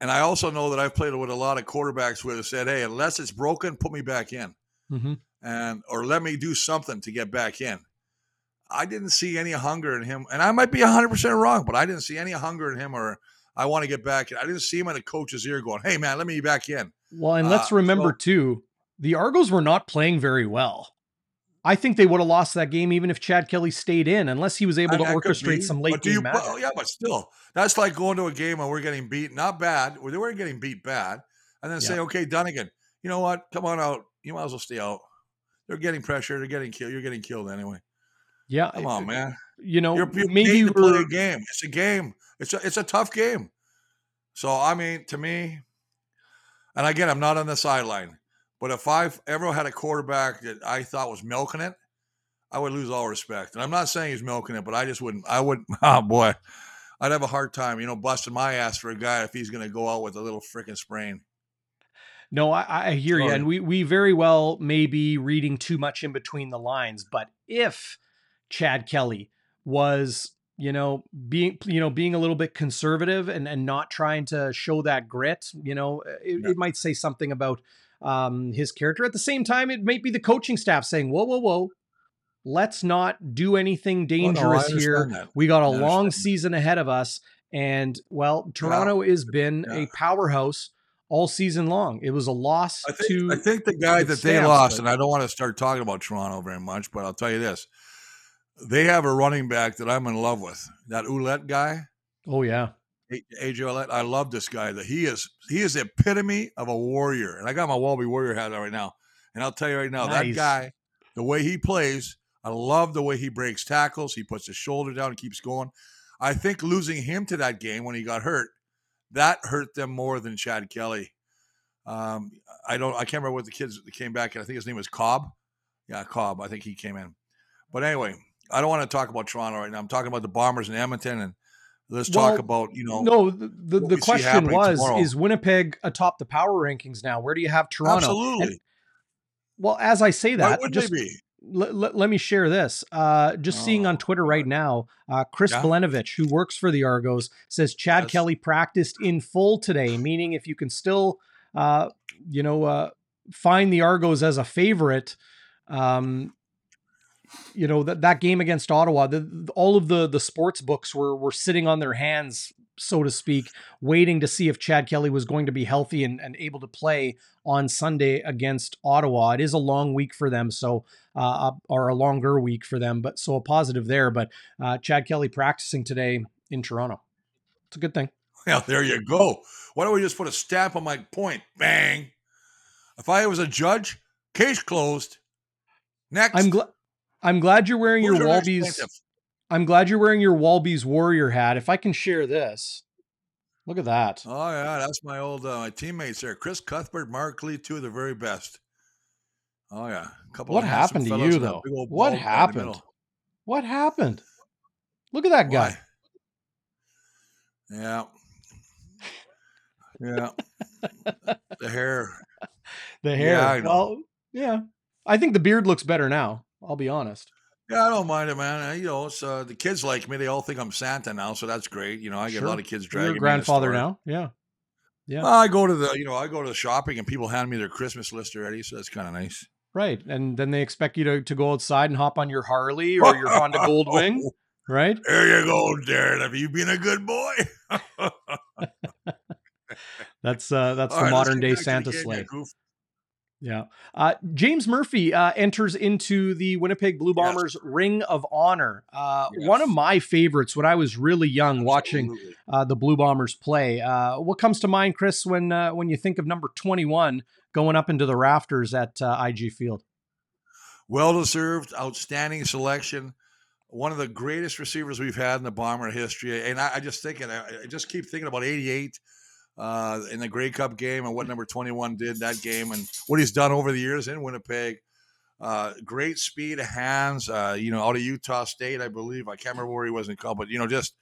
And I also know that I've played with a lot of quarterbacks who have said, hey, unless it's broken, put me back in. Mm-hmm. Or let me do something to get back in. I didn't see any hunger in him. And I might be 100% wrong, but I didn't see any hunger in him or I want to get back in. I didn't see him in a coach's ear going, hey, man, let me back in. Well, and let's remember, too, the Argos were not playing very well. I think they would have lost that game even if Chad Kelly stayed in, unless he was able to orchestrate some late game magic. Well, yeah, but still, that's like going to a game and we're getting beat, not bad, or they weren't getting beat bad, and then say, okay, Dunnigan, you know what? Come on out. You might as well stay out. They're getting pressure. They're getting killed. You're getting killed anyway. Yeah. Come on, man. You know, maybe you play a game. It's a game. It's a tough game. So, I mean, to me, and again, I'm not on the sideline. But if I've ever had a quarterback that I thought was milking it, I would lose all respect. And I'm not saying he's milking it, but I just wouldn't. I'd have a hard time, you know, busting my ass for a guy if he's going to go out with a little freaking sprain. No, I hear you. And we very well may be reading too much in between the lines. But if Chad Kelly was, you know, being a little bit conservative and not trying to show that grit, you know, it might say something about his character. At the same time, it might be the coaching staff saying, whoa, let's not do anything dangerous here. That. We got a long season ahead of us. And well, Toronto has been a powerhouse all season long. It was a loss to, I think the guy that they lost, and I don't want to start talking about Toronto very much, but I'll tell you this, they have a running back that I'm in love with, that Ouellette guy. Oh yeah. AJ Ouellette, I love this guy. That he is the epitome of a warrior. And I got my Walby Warrior hat on right now. And I'll tell you right now, nice. That guy, the way he plays, I love the way he breaks tackles. He puts his shoulder down and keeps going. I think losing him to that game when he got hurt, that hurt them more than Chad Kelly. I can't remember what the kids that came back in. I think his name was Cobb. Yeah, Cobb. I think he came in. But anyway, I don't want to talk about Toronto right now. I'm talking about the Bombers in Edmonton and Let's talk about, you know. No, the question was, is Winnipeg atop the power rankings now? Where do you have Toronto? Absolutely. And, well, as I say that, just, let me share this. Just seeing on Twitter right now, Chris Belenovich, who works for the Argos, says Chad Kelly practiced in full today, meaning if you can still, find the Argos as a favorite, that game against Ottawa, all of the sports books were sitting on their hands, so to speak, waiting to see if Chad Kelly was going to be healthy and able to play on Sunday against Ottawa. It is a long week for them, or a longer week for them, but so a positive there. But Chad Kelly practicing today in Toronto. It's a good thing. Well, there you go. Why don't we just put a stamp on my point? Bang. If I was a judge, case closed. Next. I'm glad you're wearing your Walby's. I'm glad you're wearing your Walby's Warrior hat. If I can share this, look at that. Oh yeah, that's my old my teammates there, Chris Cuthbert, Mark Lee, two of the very best. Oh yeah, a couple. What happened to you though? What happened? What happened? Look at that guy. Yeah. Yeah. The hair. Yeah. I think the beard looks better now. I'll be honest. Yeah, I don't mind it, man. It's, the kids like me. They all think I'm Santa now, so that's great. I get a lot of kids dragging me. You're a grandfather now? Yeah. Yeah. Well, I go to the shopping and people hand me their Christmas list already, so that's kind of nice. Right. And then they expect you to go outside and hop on your Harley or your Honda Goldwing, right? There you go, Darren. Have you been a good boy? That's the modern-day Santa sleigh. Yeah. James Murphy enters into the Winnipeg Blue Bombers Ring of Honor. One of my favorites when I was really young watching the Blue Bombers play. What comes to mind, Chris, when you think of number 21 going up into the rafters at IG Field? Well-deserved, outstanding selection. One of the greatest receivers we've had in the Bomber history. And I just keep thinking about 88. In the Grey Cup game and what number 21 did that game and what he's done over the years in Winnipeg. Great speed of hands, out of Utah State, I believe. I can't remember where he was in college, but, just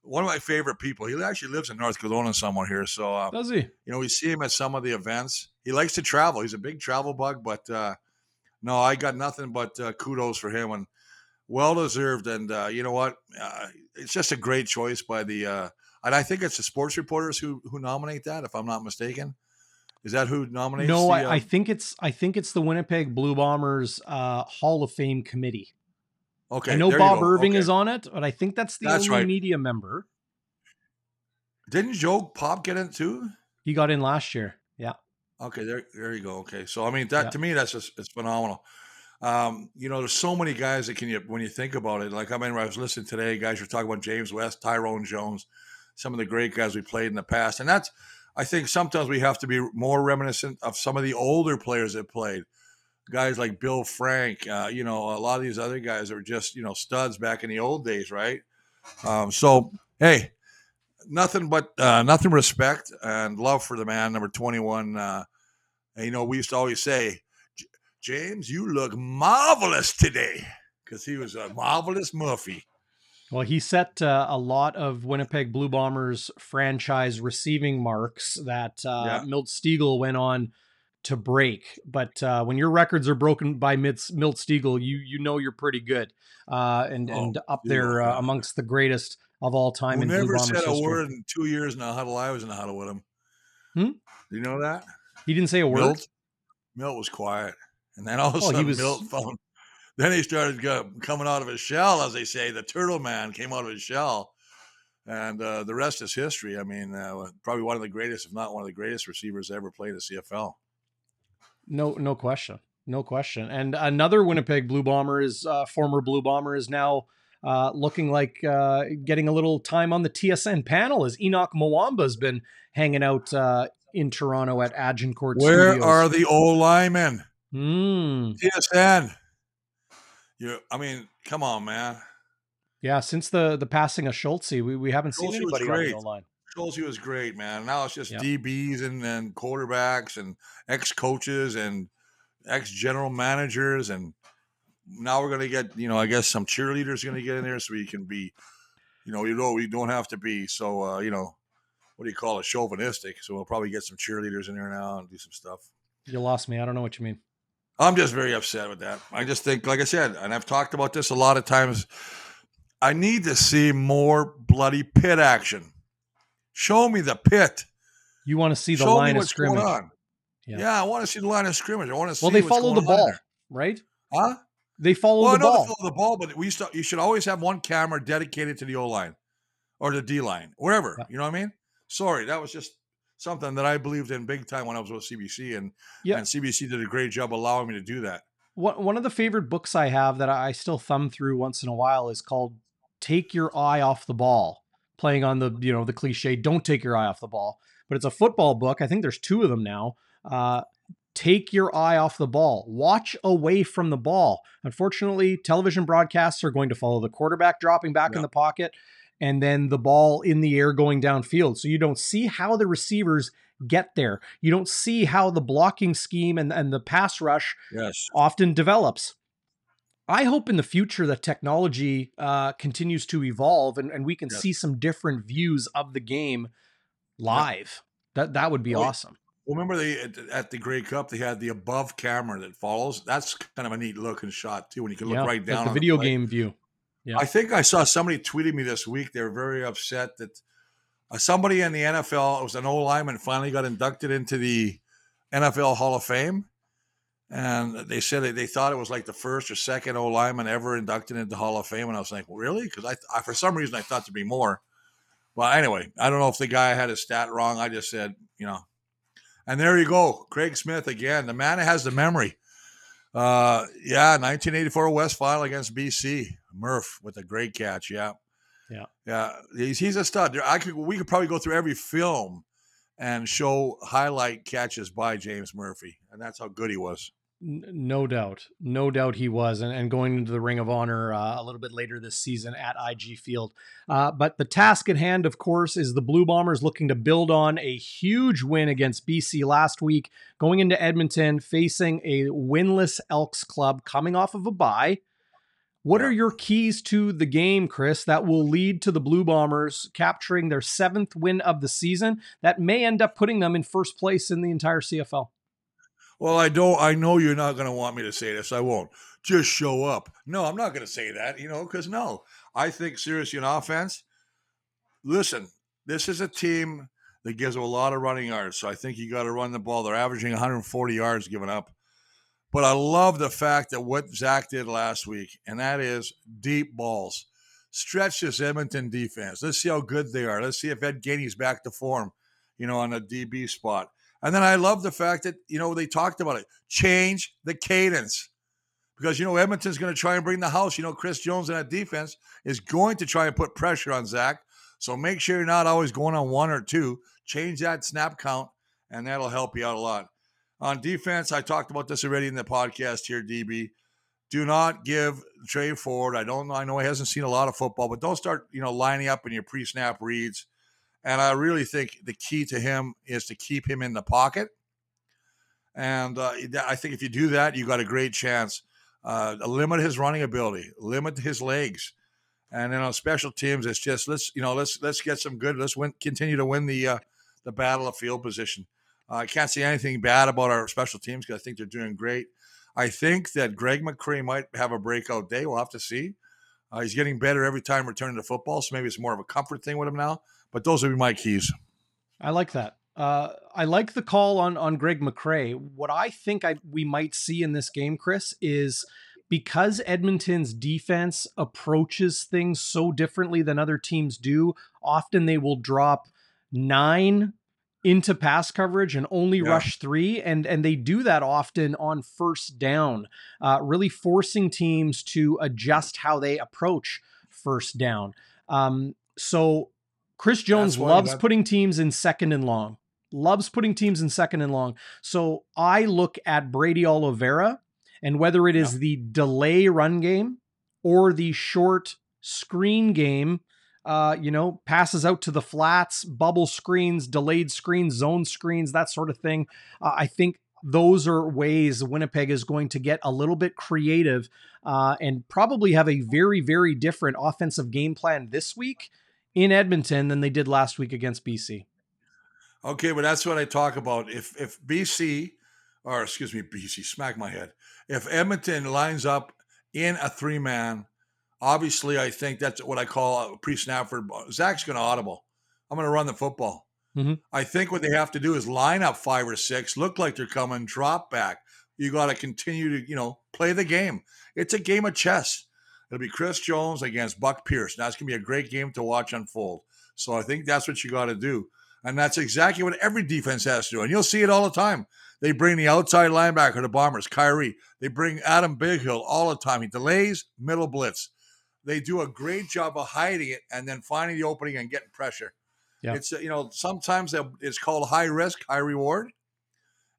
one of my favorite people. He actually lives in North Kelowna somewhere here. So, does he? We see him at some of the events. He likes to travel. He's a big travel bug, but no, I got nothing but kudos for him and well-deserved. And you know what? It's just a great choice by the – and I think it's the sports reporters who nominate that, if I'm not mistaken. Is that who nominates? No, I think it's the Winnipeg Blue Bombers Hall of Fame committee. Okay, I know Bob Irving is on it, but I think that's only media member. Didn't Joe Pop get in too? He got in last year. Yeah. Okay, there you go. Okay, so I mean that to me that's just it's phenomenal. There's so many guys that when you think about it. Like I was listening today, guys were talking about James West, Tyrone Jones. Some of the great guys we played in the past. And that's, I think sometimes we have to be more reminiscent of some of the older players that played. Guys like Bill Frank, a lot of these other guys are just, studs back in the old days, right? So, hey, nothing but respect and love for the man, number 21. We used to always say, James, you look marvelous today because he was a marvelous Murphy. Well, he set a lot of Winnipeg Blue Bombers franchise receiving marks that Milt Stegall went on to break. But when your records are broken by Milt Stegall, you're pretty good and up there amongst the greatest of all time. Who in never Blue Bombers said a history. Word in 2 years in a huddle. I was in a huddle with him. Do you know that? He didn't say a word. Milt was quiet, and then all of a sudden Milt found. Then he started coming out of his shell, as they say. The Turtle Man came out of his shell, and the rest is history. I mean, probably one of the greatest, if not one of the greatest receivers ever played the CFL. No question. And another Winnipeg Blue Bomber is now looking like getting a little time on the TSN panel as Enoch Mwamba has been hanging out in Toronto at Agincourt Studios. Where are the old linemen? TSN. Come on, man. Yeah, since the passing of Schultz, we haven't seen anybody on the line. Schultz was great, man. Now it's just DBs and quarterbacks and ex-coaches and ex-general managers. And now we're going to get, I guess some cheerleaders going to get in there so we can be, we don't have to be so, chauvinistic. So we'll probably get some cheerleaders in there now and do some stuff. You lost me. I don't know what you mean. I'm just very upset with that. I just think, like I said, and I've talked about this a lot of times, I need to see more bloody pit action. Show me the pit. You want to see the line of scrimmage. Yeah, I want to see the line of scrimmage. I want to see. Well, they follow the ball, right? Huh? They follow the ball. Well, I know they follow the ball, but you should always have one camera dedicated to the O-line or the D-line, wherever. Yeah. You know what I mean? Sorry, that was just something that I believed in big time when I was with CBC, and CBC did a great job allowing me to do that. One of the favorite books I have that I still thumb through once in a while is called Take Your Eye Off the Ball, playing on the, you know, the cliche, don't take your eye off the ball. But it's a football book. I think there's two of them now. Take your eye off the ball. Watch away from the ball. Unfortunately, television broadcasts are going to follow the quarterback dropping back in the pocket, and then the ball in the air going downfield. So you don't see how the receivers get there. You don't see how the blocking scheme and the pass rush often develops. I hope in the future that technology continues to evolve and we can see some different views of the game live. That would be awesome. Remember at the Grey Cup, they had the above camera that follows. That's kind of a neat looking shot too, when you can look right down. Like the video game view. Yeah. I think I saw somebody tweeting me this week. They were very upset that somebody in the NFL, it was an old lineman, finally got inducted into the NFL Hall of Fame. And they said that they thought it was like the first or second old lineman ever inducted into the Hall of Fame. And I was like, well, really? Because I for some reason, I thought there'd be more. But anyway, I don't know if the guy had his stat wrong. I just said, you know. And there you go. Craig Smith again. The man that has the memory. 1984 West Final against BC. Murph with a great catch. Yeah. He's a stud. We could probably go through every film and show highlight catches by James Murphy, and that's how good he was. No doubt he was. And going into the Ring of Honor a little bit later this season at IG Field. But the task at hand, of course, is the Blue Bombers looking to build on a huge win against BC last week, going into Edmonton, facing a winless Elks club coming off of a bye. What are your keys to the game, Chris, that will lead to the Blue Bombers capturing their 7th win of the season that may end up putting them in first place in the entire CFL? Well, I know you're not going to want me to say this. I won't. Just show up. No, I'm not going to say that, I think seriously in offense, listen, this is a team that gives a lot of running yards. So I think you got to run the ball. They're averaging 140 yards given up. But I love the fact that what Zach did last week, and that is deep balls. Stretch this Edmonton defense. Let's see how good they are. Let's see if Ed Gainey's back to form, on a DB spot. And then I love the fact that, they talked about it. Change the cadence. Because, Edmonton's going to try and bring the house. Chris Jones in that defense is going to try and put pressure on Zach. So make sure you're not always going on one or two. Change that snap count, and that'll help you out a lot. On defense, I talked about this already in the podcast here, DB. Do not give Tre Ford. I know he hasn't seen a lot of football, but don't start, lining up in your pre-snap reads. And I really think the key to him is to keep him in the pocket. And I think if you do that, you got a great chance. Limit his running ability, limit his legs, and then on special teams, it's just let's get some good. Let's continue to win the battle of field position. I can't say anything bad about our special teams because I think they're doing great. I think that Greg McCree might have a breakout day. We'll have to see. He's getting better every time returning to football, so maybe it's more of a comfort thing with him now. But those would be my keys. I like that. I like the call on Greg McCrae. What I think we might see in this game, Chris, is because Edmonton's defense approaches things so differently than other teams do, often they will drop 9 into pass coverage and only rush 3. And they do that often on first down, really forcing teams to adjust how they approach first down. So Chris Jones loves putting teams in second and long. So I look at Brady Oliveira and whether it is the delay run game or the short screen game, passes out to the flats, bubble screens, delayed screens, zone screens, that sort of thing. I think those are ways Winnipeg is going to get a little bit creative and probably have a very, very different offensive game plan this week in Edmonton than they did last week against BC. Okay, but that's what I talk about. If BC, smack my head. if Edmonton lines up in a three-man, obviously I think that's what I call a pre-snap for Zach's going to audible. I'm going to run the football. Mm-hmm. I think what they have to do is line up five or six, look like they're coming, drop back. You got to continue to, play the game. It's a game of chess. It'll be Chris Jones against Buck Pierce. Now, it's going to be a great game to watch unfold. So I think that's what you got to do. And that's exactly what every defense has to do. And you'll see it all the time. They bring the outside linebacker, the Bombers, Kyrie. They bring Adam Big Hill all the time. He delays, middle blitz. They do a great job of hiding it and then finding the opening and getting pressure. Yeah. It's, sometimes it's called high risk, high reward.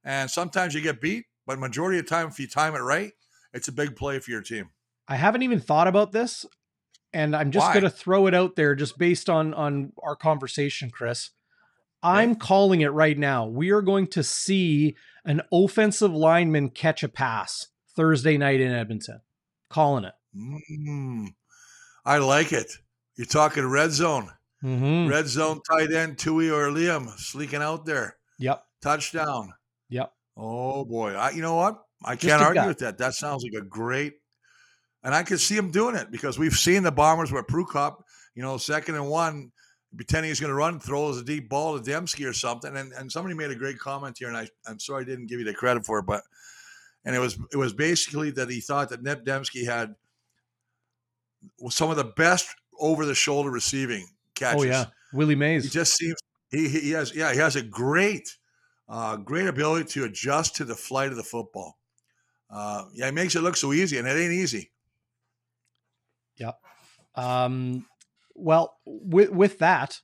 And sometimes you get beat. But majority of the time, if you time it right, it's a big play for your team. I haven't even thought about this, and I'm just going to throw it out there just based on our conversation, Chris. I'm calling it right now. We are going to see an offensive lineman catch a pass Thursday night in Edmonton. Calling it. I like it. You're talking red zone. Mm-hmm. Red zone tight end, Tui or Liam, sneaking out there. Yep. Touchdown. Yep. Oh, boy. You know what? I can't argue with that. That sounds like a great. And I could see him doing it because we've seen the Bombers where Prukop, second and one, pretending he's going to run, throws a deep ball to Demski or something. And somebody made a great comment here, and I'm sorry I didn't give you the credit for it, but it was basically that he thought that Ned Demski had some of the best over-the-shoulder receiving catches. Oh, yeah. Willie Mays. He just seems he has a great ability to adjust to the flight of the football. It makes it look so easy, and it ain't easy. Yep. Well, with that,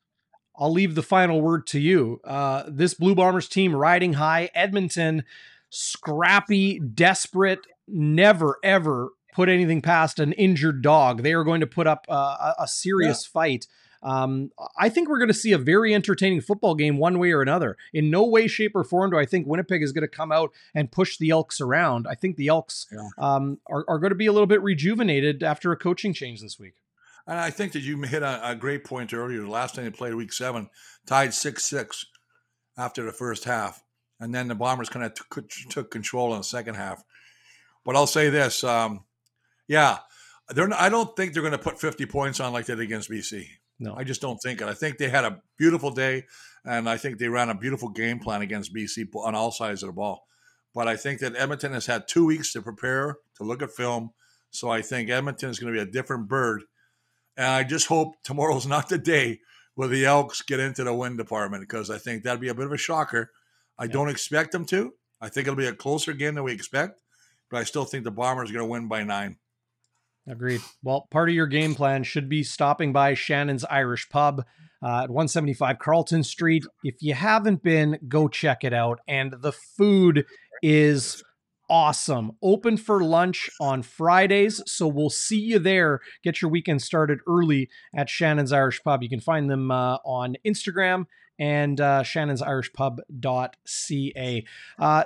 I'll leave the final word to you. This Blue Bombers team riding high, Edmonton, scrappy, desperate, never, ever put anything past an injured dog. They are going to put up a serious fight. I think we're going to see a very entertaining football game one way or another. In no way, shape, or form do I think Winnipeg is going to come out and push the Elks around. I think the Elks are going to be a little bit rejuvenated after a coaching change this week. And I think that you hit a great point earlier. The last time they played week 7, tied 6-6 after the first half. And then the Bombers kind of took control in the second half. But I'll say this. I don't think they're going to put 50 points on like that against BC. No, I just don't think it. I think they had a beautiful day, and I think they ran a beautiful game plan against BC on all sides of the ball. But I think that Edmonton has had 2 weeks to prepare, to look at film. So I think Edmonton is going to be a different bird. And I just hope tomorrow's not the day where the Elks get into the win department, because I think that'd be a bit of a shocker. I don't expect them to. I think it'll be a closer game than we expect, but I still think the Bombers are going to win by 9. Agreed. Well, part of your game plan should be stopping by Shannon's Irish Pub at 175 Carlton Street. If you haven't been, go check it out. And the food is awesome. Open for lunch on Fridays. So we'll see you there. Get your weekend started early at Shannon's Irish Pub. You can find them on Instagram and shannonsirishpub.ca.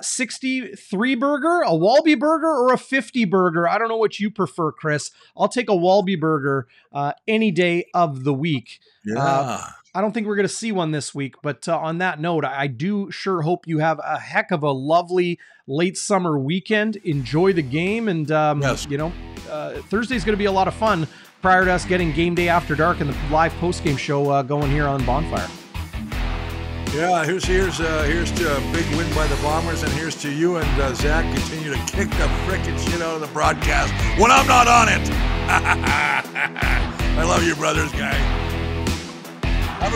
63 burger, a Walby burger, or a 50 burger? I don't know what you prefer, Chris. I'll take a Walby burger any day of the week. Yeah. I don't think we're going to see one this week, but on that note, I do sure hope you have a heck of a lovely late summer weekend. Enjoy the game, and Thursday's going to be a lot of fun prior to us getting Game Day After Dark and the live post-game show going here on Bonfire. Yeah, here's to a big win by the Bombers, and here's to you and Zach continue to kick the frickin' shit out of the broadcast when I'm not on it. I love you, brothers, guy. Have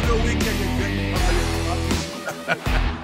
a good weekend.